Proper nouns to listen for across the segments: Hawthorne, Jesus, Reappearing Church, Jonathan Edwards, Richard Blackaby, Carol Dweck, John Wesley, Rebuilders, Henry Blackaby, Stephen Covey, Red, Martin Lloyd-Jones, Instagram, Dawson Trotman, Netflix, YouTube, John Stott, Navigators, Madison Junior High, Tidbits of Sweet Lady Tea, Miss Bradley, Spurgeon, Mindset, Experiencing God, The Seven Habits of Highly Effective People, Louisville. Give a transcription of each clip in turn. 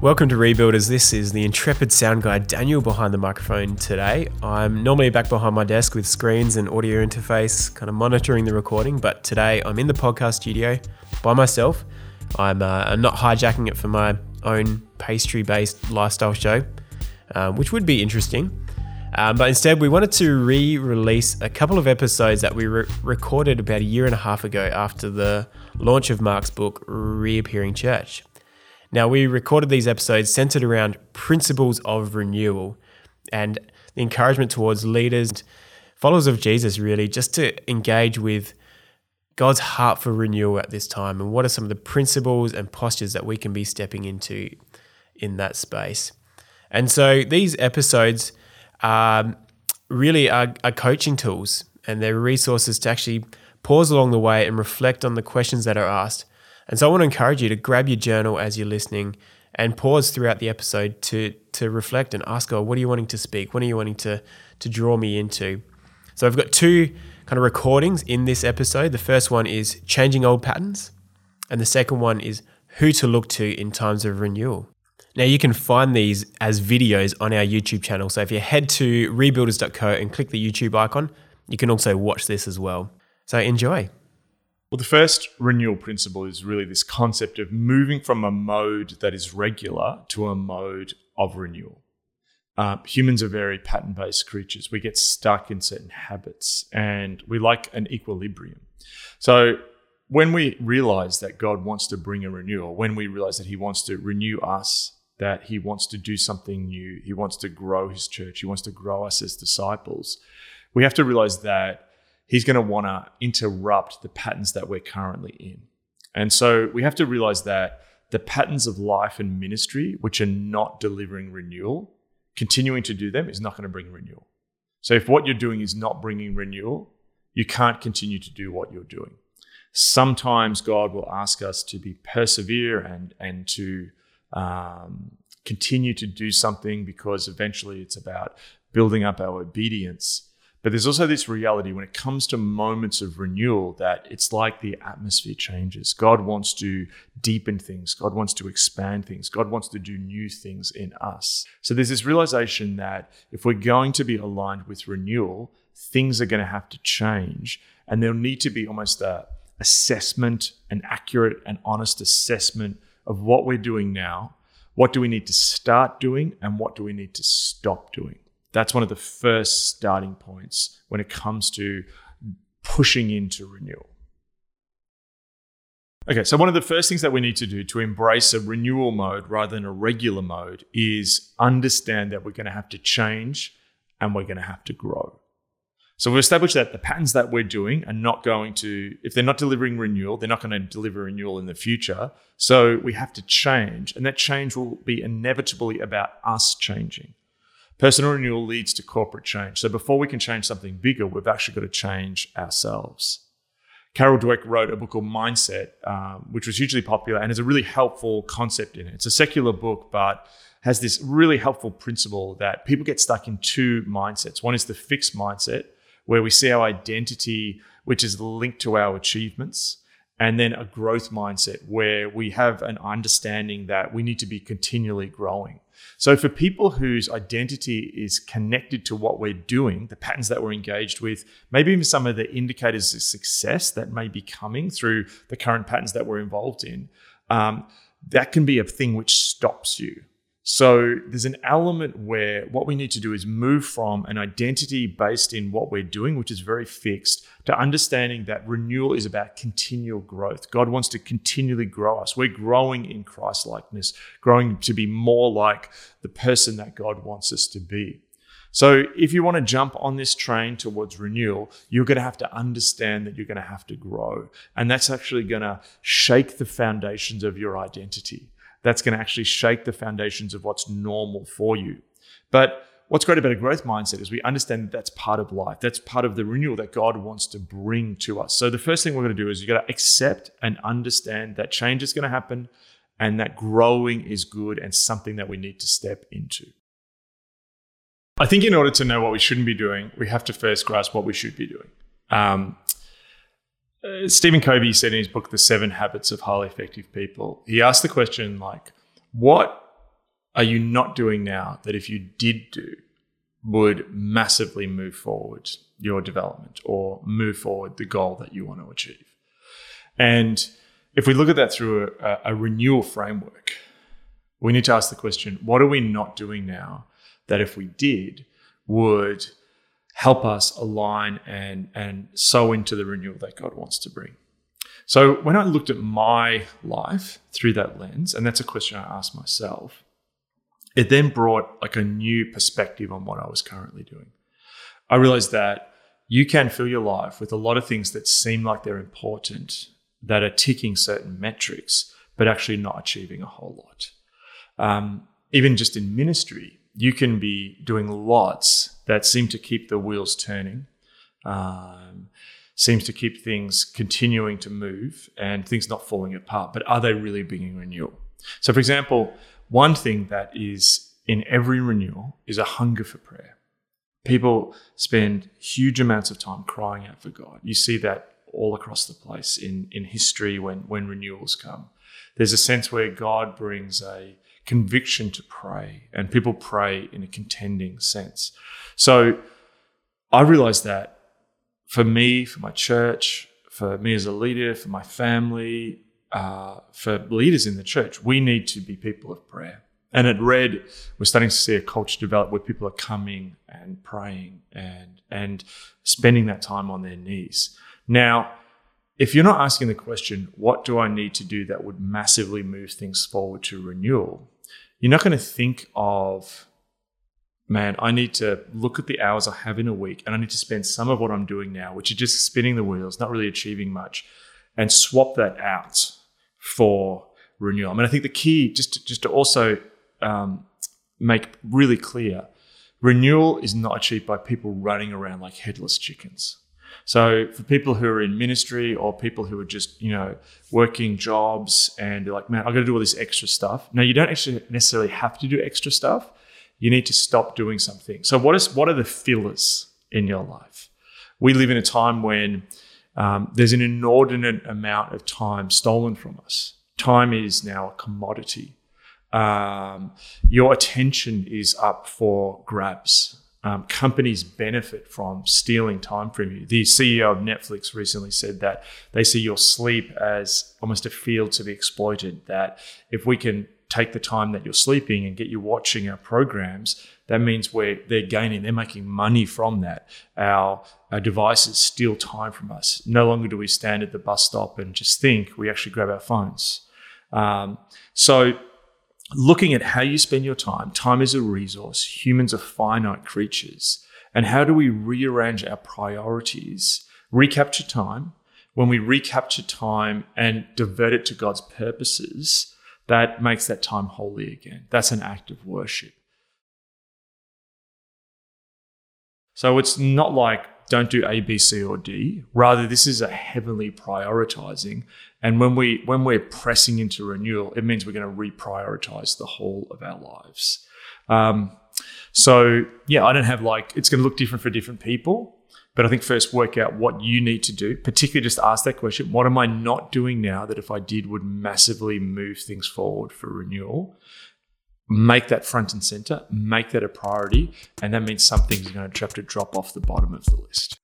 Welcome to Rebuilders. This is the intrepid sound guy Daniel behind the microphone today. I'm normally back behind my desk with screens and audio interface, kind of monitoring the recording, but today I'm in the podcast studio by myself. I'm not hijacking it for my own pastry-based lifestyle show, which would be interesting. But instead, we wanted to re-release a couple of episodes that we recorded about a year and a half ago after the launch of Mark's book, Reappearing Church. Now, we recorded these episodes centered around principles of renewal and the encouragement towards leaders and followers of Jesus, really, just to engage with God's heart for renewal at this time and what are some of the principles and postures that we can be stepping into in that space. And so these episodes really are coaching tools, and they're resources to actually pause along the way and reflect on the questions that are asked. And so I want to encourage you to grab your journal as you're listening and pause throughout the episode to reflect and ask God, what are you wanting to speak? What are you wanting to draw me into? So I've got two kind of recordings in this episode. The first one is changing old patterns, and the second one is who to look to in times of renewal. Now you can find these as videos on our YouTube channel. So if you head to rebuilders.co and click the YouTube icon, you can also watch this as well. So enjoy. Well, the first renewal principle is really this concept of moving from a mode that is regular to a mode of renewal. Humans are very pattern-based creatures. We get stuck in certain habits and we like an equilibrium. So when we realize that God wants to bring a renewal, when we realize that he wants to renew us, that he wants to do something new, he wants to grow his church, he wants to grow us as disciples, we have to realize that he's going to want to interrupt the patterns that we're currently in. And so we have to realize that the patterns of life and ministry, which are not delivering renewal, continuing to do them is not going to bring renewal. So if what you're doing is not bringing renewal, you can't continue to do what you're doing. Sometimes God will ask us to be persevere and to continue to do something, because eventually it's about building up our obedience. But there's also this reality when it comes to moments of renewal that it's like the atmosphere changes. God wants to deepen things. God wants to expand things. God wants to do new things in us. So there's this realization that if we're going to be aligned with renewal, things are going to have to change. And there'll need to be almost an accurate and honest assessment of what we're doing now. What do we need to start doing and what do we need to stop doing? That's one of the first starting points when it comes to pushing into renewal. Okay, so one of the first things that we need to do to embrace a renewal mode rather than a regular mode is understand that we're going to have to change and we're going to have to grow. So we've established that the patterns that we're doing are not going to, if they're not delivering renewal, they're not going to deliver renewal in the future. So we have to change, and that change will be inevitably about us changing. Personal renewal leads to corporate change. So before we can change something bigger, we've actually got to change ourselves. Carol Dweck wrote a book called Mindset, which was hugely popular and is a really helpful concept in it. It's a secular book, but has this really helpful principle that people get stuck in two mindsets. One is the fixed mindset, where we see our identity, which is linked to our achievements, and then a growth mindset where we have an understanding that we need to be continually growing. So for people whose identity is connected to what we're doing, the patterns that we're engaged with, maybe even some of the indicators of success that may be coming through the current patterns that we're involved in, that can be a thing which stops you. So there's an element where what we need to do is move from an identity based in what we're doing, which is very fixed, to understanding that renewal is about continual growth. God wants to continually grow us. We're growing in Christ-likeness, growing to be more like the person that God wants us to be. So if you want to jump on this train towards renewal, you're going to have to understand that you're going to have to grow. And that's actually going to shake the foundations of your identity. That's going to actually shake the foundations of what's normal for you. But what's great about a growth mindset is we understand that that's part of life. That's part of the renewal that God wants to bring to us. So the first thing we're going to do is you've got to accept and understand that change is going to happen and that growing is good and something that we need to step into. I think in order to know what we shouldn't be doing, we have to first grasp what we should be doing. Stephen Covey said in his book, The Seven Habits of Highly Effective People, he asked the question, what are you not doing now that if you did do would massively move forward your development or move forward the goal that you want to achieve? And if we look at that through a renewal framework, we need to ask the question, what are we not doing now that if we did would help us align and sow into the renewal that God wants to bring? So when I looked at my life through that lens, and that's a question I asked myself, it then brought like a new perspective on what I was currently doing. I realized that you can fill your life with a lot of things that seem like they're important, that are ticking certain metrics, but actually not achieving a whole lot. Even just in ministry, you can be doing lots that seem to keep the wheels turning, seems to keep things continuing to move and things not falling apart, but are they really bringing renewal? So for example, one thing that is in every renewal is a hunger for prayer. People spend huge amounts of time crying out for God. You see that all across the place in history when renewals come. There's a sense where God brings a conviction to pray and people pray in a contending sense. So I realized that for me, for my church, for me as a leader, for my family, for leaders in the church, we need to be people of prayer. And at Red, we're starting to see a culture develop where people are coming and praying and spending that time on their knees. Now, if you're not asking the question, what do I need to do that would massively move things forward to renewal? You're not going to think of, man, I need to look at the hours I have in a week and I need to spend some of what I'm doing now, which is just spinning the wheels, not really achieving much, and swap that out for renewal. I mean, I think the key, just to also make really clear, renewal is not achieved by people running around like headless chickens. So for people who are in ministry or people who are just, working jobs and they're like, man, I've got to do all this extra stuff. No, you don't actually necessarily have to do extra stuff. You need to stop doing something. So what are the fillers in your life? We live in a time when there's an inordinate amount of time stolen from us. Time is now a commodity. Your attention is up for grabs. Companies benefit from stealing time from you. The CEO of Netflix recently said that they see your sleep as almost a field to be exploited, that if we can take the time that you're sleeping and get you watching our programs, that means they're gaining, they're making money from that. Our devices steal time from us. No longer do we stand at the bus stop and just think, we actually grab our phones. So looking at how you spend your time is a resource. Humans are finite creatures. And how do we rearrange our priorities, recapture time? When we recapture time and divert it to God's purposes, that makes that time holy again. That's an act of worship. So it's not like don't do A, B, C, or D. Rather, this is a heavenly prioritizing. And when we're pressing into renewal, it means we're going to reprioritize the whole of our lives. So yeah, I don't have it's going to look different for different people. But I think first work out what you need to do, particularly just ask that question, what am I not doing now that if I did would massively move things forward for renewal? Make that front and center, make that a priority, and that means some things are going to have to drop off the bottom of the list.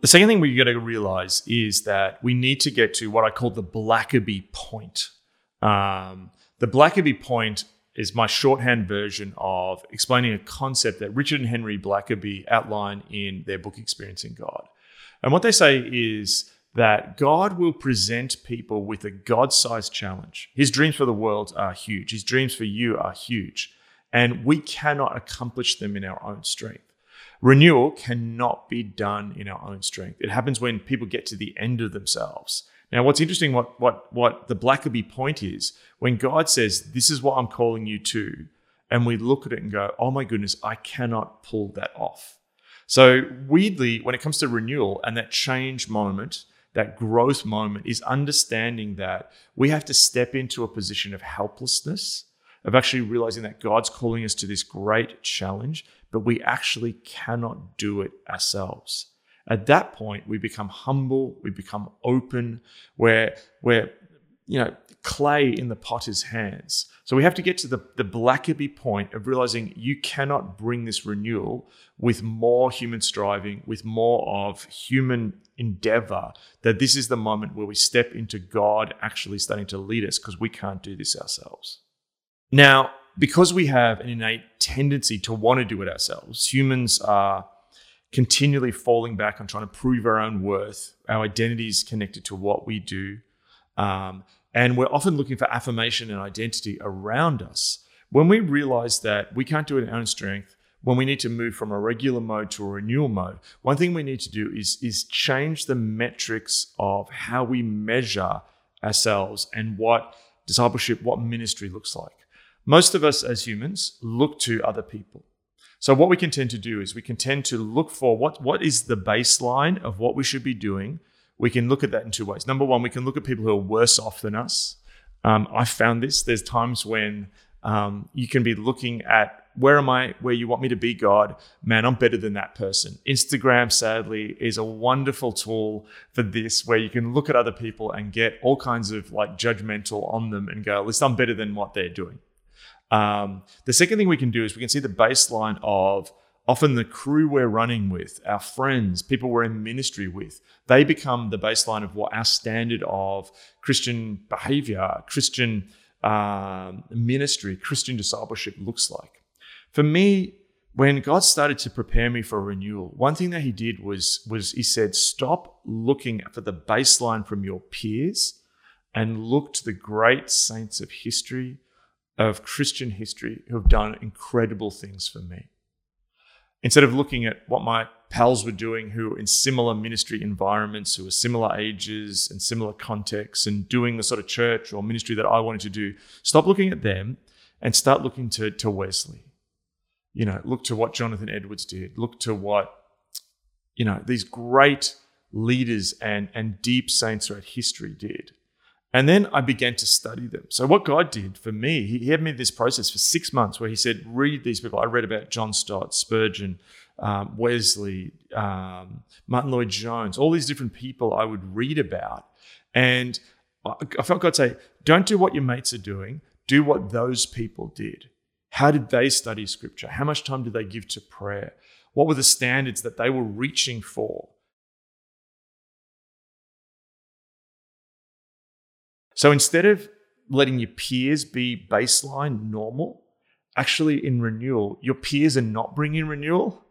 The second thing we've got to realize is that we need to get to what I call the Blackaby point. The Blackaby point is my shorthand version of explaining a concept that Richard and Henry Blackaby outline in their book, Experiencing God. And what they say is that God will present people with a God-sized challenge. His dreams for the world are huge. His dreams for you are huge. And we cannot accomplish them in our own strength. Renewal cannot be done in our own strength. It happens when people get to the end of themselves. Now, what's interesting, what the Blackaby point is, when God says, this is what I'm calling you to, and we look at it and go, oh my goodness, I cannot pull that off. So weirdly, when it comes to renewal and that change moment, that growth moment is understanding that we have to step into a position of helplessness, of actually realizing that God's calling us to this great challenge, but we actually cannot do it ourselves. At that point, we become humble, we become open, we're clay in the potter's hands. So we have to get to the Blackaby point of realizing you cannot bring this renewal with more human striving, with more of human endeavor, that this is the moment where we step into God actually starting to lead us because we can't do this ourselves. Now, because we have an innate tendency to want to do it ourselves, humans are continually falling back on trying to prove our own worth. Our identity is connected to what we do. And we're often looking for affirmation and identity around us. When we realize that we can't do it in our own strength, when we need to move from a regular mode to a renewal mode, one thing we need to do is change the metrics of how we measure ourselves and what discipleship, what ministry looks like. Most of us as humans look to other people. So what we can tend to do is we can tend to look for what is the baseline of what we should be doing. We can look at that in two ways. Number one, we can look at people who are worse off than us. I found this. There's times when you can be looking at, where am I, where you want me to be, God? Man, I'm better than that person. Instagram, sadly, is a wonderful tool for this, where you can look at other people and get all kinds of judgmental on them and go, at least I'm better than what they're doing. The second thing we can do is we can see the baseline of often the crew we're running with, our friends, people we're in ministry with. They become the baseline of what our standard of Christian behavior, Christian ministry, Christian discipleship looks like. For me, when God started to prepare me for renewal, one thing that he did was he said, stop looking for the baseline from your peers and look to the great saints of history, of Christian history, who have done incredible things for me. Instead of looking at what my pals were doing who were in similar ministry environments, who were similar ages and similar contexts and doing the sort of church or ministry that I wanted to do, stop looking at them and start looking to Wesley. Look to what Jonathan Edwards did. Look to what, these great leaders and deep saints throughout history did. And then I began to study them. So what God did for me, he had me this process for 6 months where he said, read these people. I read about John Stott, Spurgeon, Wesley, Martin Lloyd-Jones, all these different people I would read about. And I felt God say, don't do what your mates are doing. Do what those people did. How did they study scripture? How much time did they give to prayer? What were the standards that they were reaching for? So instead of letting your peers be baseline normal, actually in renewal, your peers are not bringing renewal.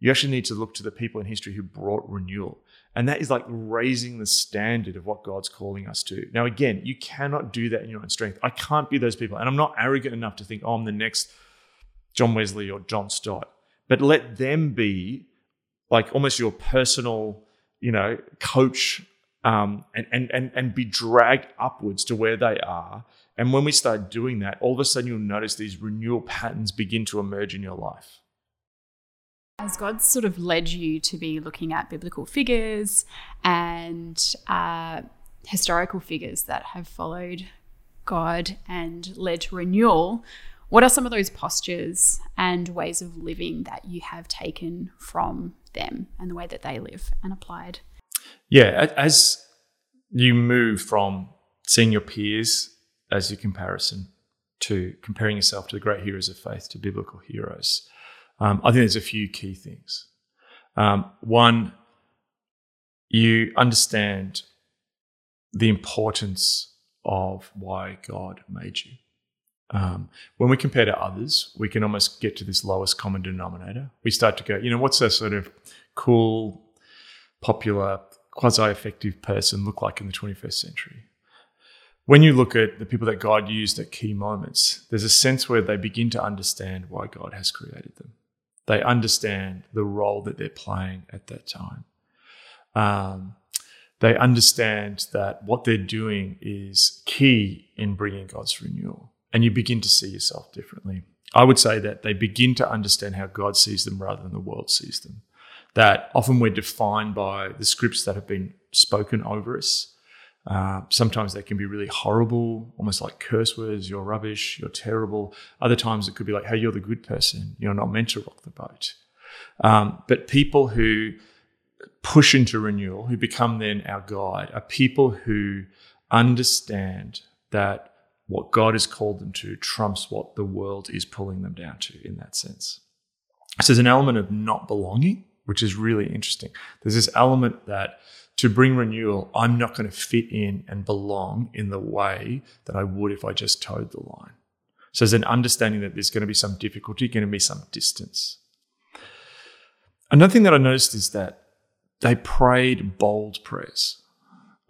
You actually need to look to the people in history who brought renewal. And that is like raising the standard of what God's calling us to. Now, again, you cannot do that in your own strength. I can't be those people. And I'm not arrogant enough to think, I'm the next John Wesley or John Stott. But let them be like almost your personal, coach, and be dragged upwards to where they are. And when we start doing that, all of a sudden you'll notice these renewal patterns begin to emerge in your life. Has God sort of led you to be looking at biblical figures and historical figures that have followed God and led to renewal? What are some of those postures and ways of living that you have taken from them and the way that they live and applied? Yeah, as you move from seeing your peers as your comparison to comparing yourself to the great heroes of faith, to biblical heroes, I think there's a few key things. One, you understand the importance of why God made you. When we compare to others, we can almost get to this lowest common denominator. We start to go, what's that sort of cool, popular, quasi-effective person look like in the 21st century? When you look at the people that God used at key moments, there's a sense where they begin to understand why God has created them. They understand the role that they're playing at that time. They understand that what they're doing is key in bringing God's renewal. And you begin to see yourself differently. I would say that they begin to understand how God sees them rather than the world sees them. That often we're defined by the scripts that have been spoken over us. Sometimes they can be really horrible, almost like curse words. You're rubbish, you're terrible. Other times it could be like, hey, you're the good person. You're not meant to rock the boat. But people who push into renewal, who become then our guide, are people who understand that what God has called them to trumps what the world is pulling them down to in that sense. So there's an element of not belonging, which is really interesting. There's this element that to bring renewal, I'm not going to fit in and belong in the way that I would if I just towed the line. So there's an understanding that there's going to be some difficulty, going to be some distance. Another thing that I noticed is that they prayed bold prayers.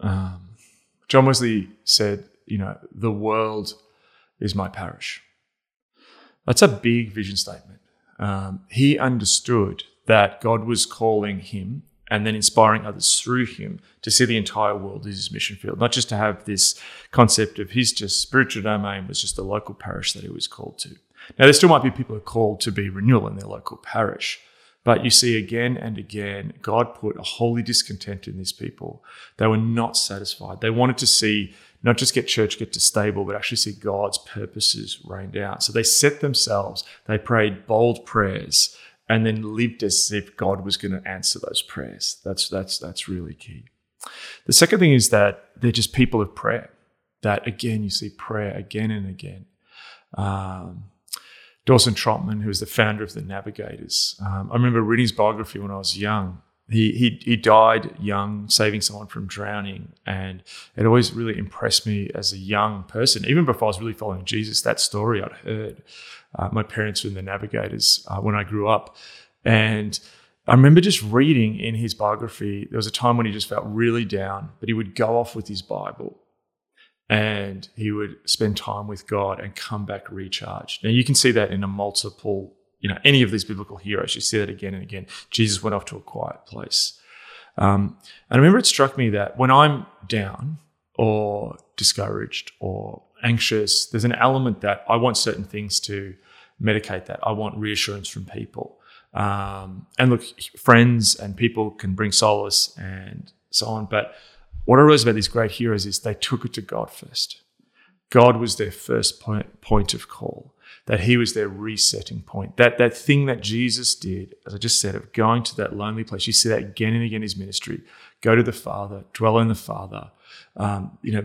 John Wesley said, you know, the world is my parish. That's a big vision statement. He understood that God was calling him and then inspiring others through him to see the entire world as his mission field, not just to have this concept of his just spiritual domain was just the local parish that he was called to. Now, there still might be people who are called to be renewal in their local parish, but you see again and again, God put a holy discontent in these people. They were not satisfied. They wanted to see not just get church, get to stable, but actually see God's purposes rained out. So they set themselves, they prayed bold prayers, and then lived as if God was going to answer those prayers. That's really key. The second thing is that they're just people of prayer. That, again, you see prayer again and again. Dawson Trotman, who was the founder of the Navigators, I remember reading his biography when I was young. He died young, saving someone from drowning, and it always really impressed me as a young person. Even before I was really following Jesus, that story I'd heard. My parents were in the Navigators when I grew up, and I remember just reading in his biography, there was a time when he just felt really down, but he would go off with his Bible and he would spend time with God and come back recharged. Now you can see that in a multiple any of these biblical heroes, you see that again and again. Jesus went off to a quiet place. And I remember it struck me that when I'm down or discouraged or anxious, there's an element that I want certain things to medicate that. I want reassurance from people. And look, friends and people can bring solace and so on. But what I realized about these great heroes is they took it to God first. God was their first point of call. That he was their resetting point. That thing that Jesus did, as I just said, of going to that lonely place, you see that again and again in his ministry. Go to the Father, dwell in the Father,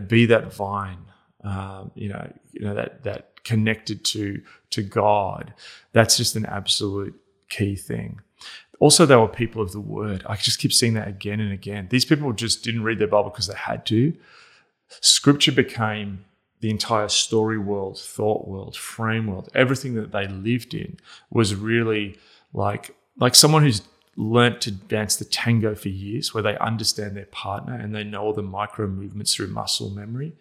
be that vine, that connected to God. That's just an absolute key thing. Also, they were people of the Word. I just keep seeing that again and again. These people just didn't read their Bible because they had to. Scripture became the entire story world, thought world, frame world, everything that they lived in was really like someone who's learnt to dance the tango for years, where they understand their partner and they know all the micro movements through muscle memory.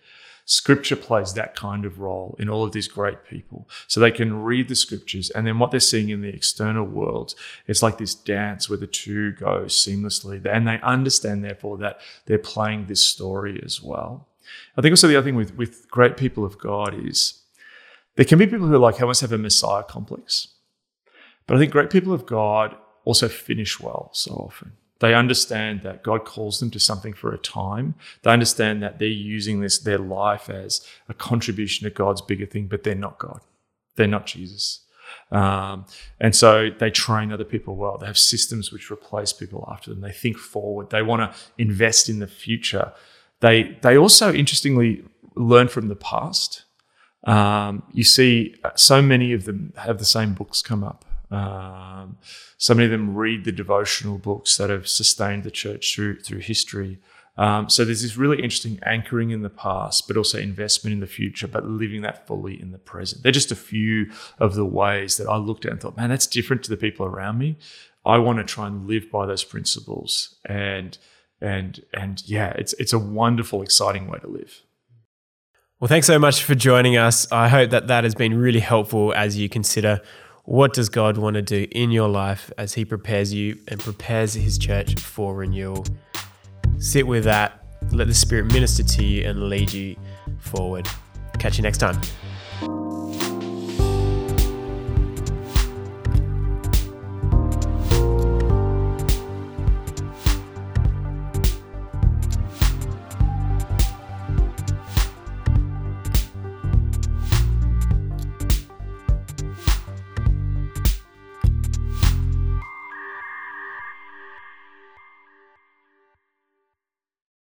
Scripture plays that kind of role in all of these great people. So they can read the scriptures, and then what they're seeing in the external world, it's like this dance where the two go seamlessly. And they understand, therefore, that they're playing this story as well. I think also the other thing with great people of God is there can be people who almost have a Messiah complex. But I think great people of God also finish well so often. They understand that God calls them to something for a time. They understand that they're using their life as a contribution to God's bigger thing, but they're not God. They're not Jesus. And so they train other people well. They have systems which replace people after them. They think forward. They want to invest in the future. They also, interestingly, learn from the past. You see so many of them have the same books come up. So many of them read the devotional books that have sustained the church through history. So there's this really interesting anchoring in the past, but also investment in the future, but living that fully in the present. They're just a few of the ways that I looked at and thought, man, that's different to the people around me. I want to try and live by those principles. And it's a wonderful, exciting way to live. Well, thanks so much for joining us. I hope that has been really helpful as you consider What does God want to do in your life as he prepares you and prepares his church for renewal? Sit with that, let the Spirit minister to you and lead you forward. Catch you next time.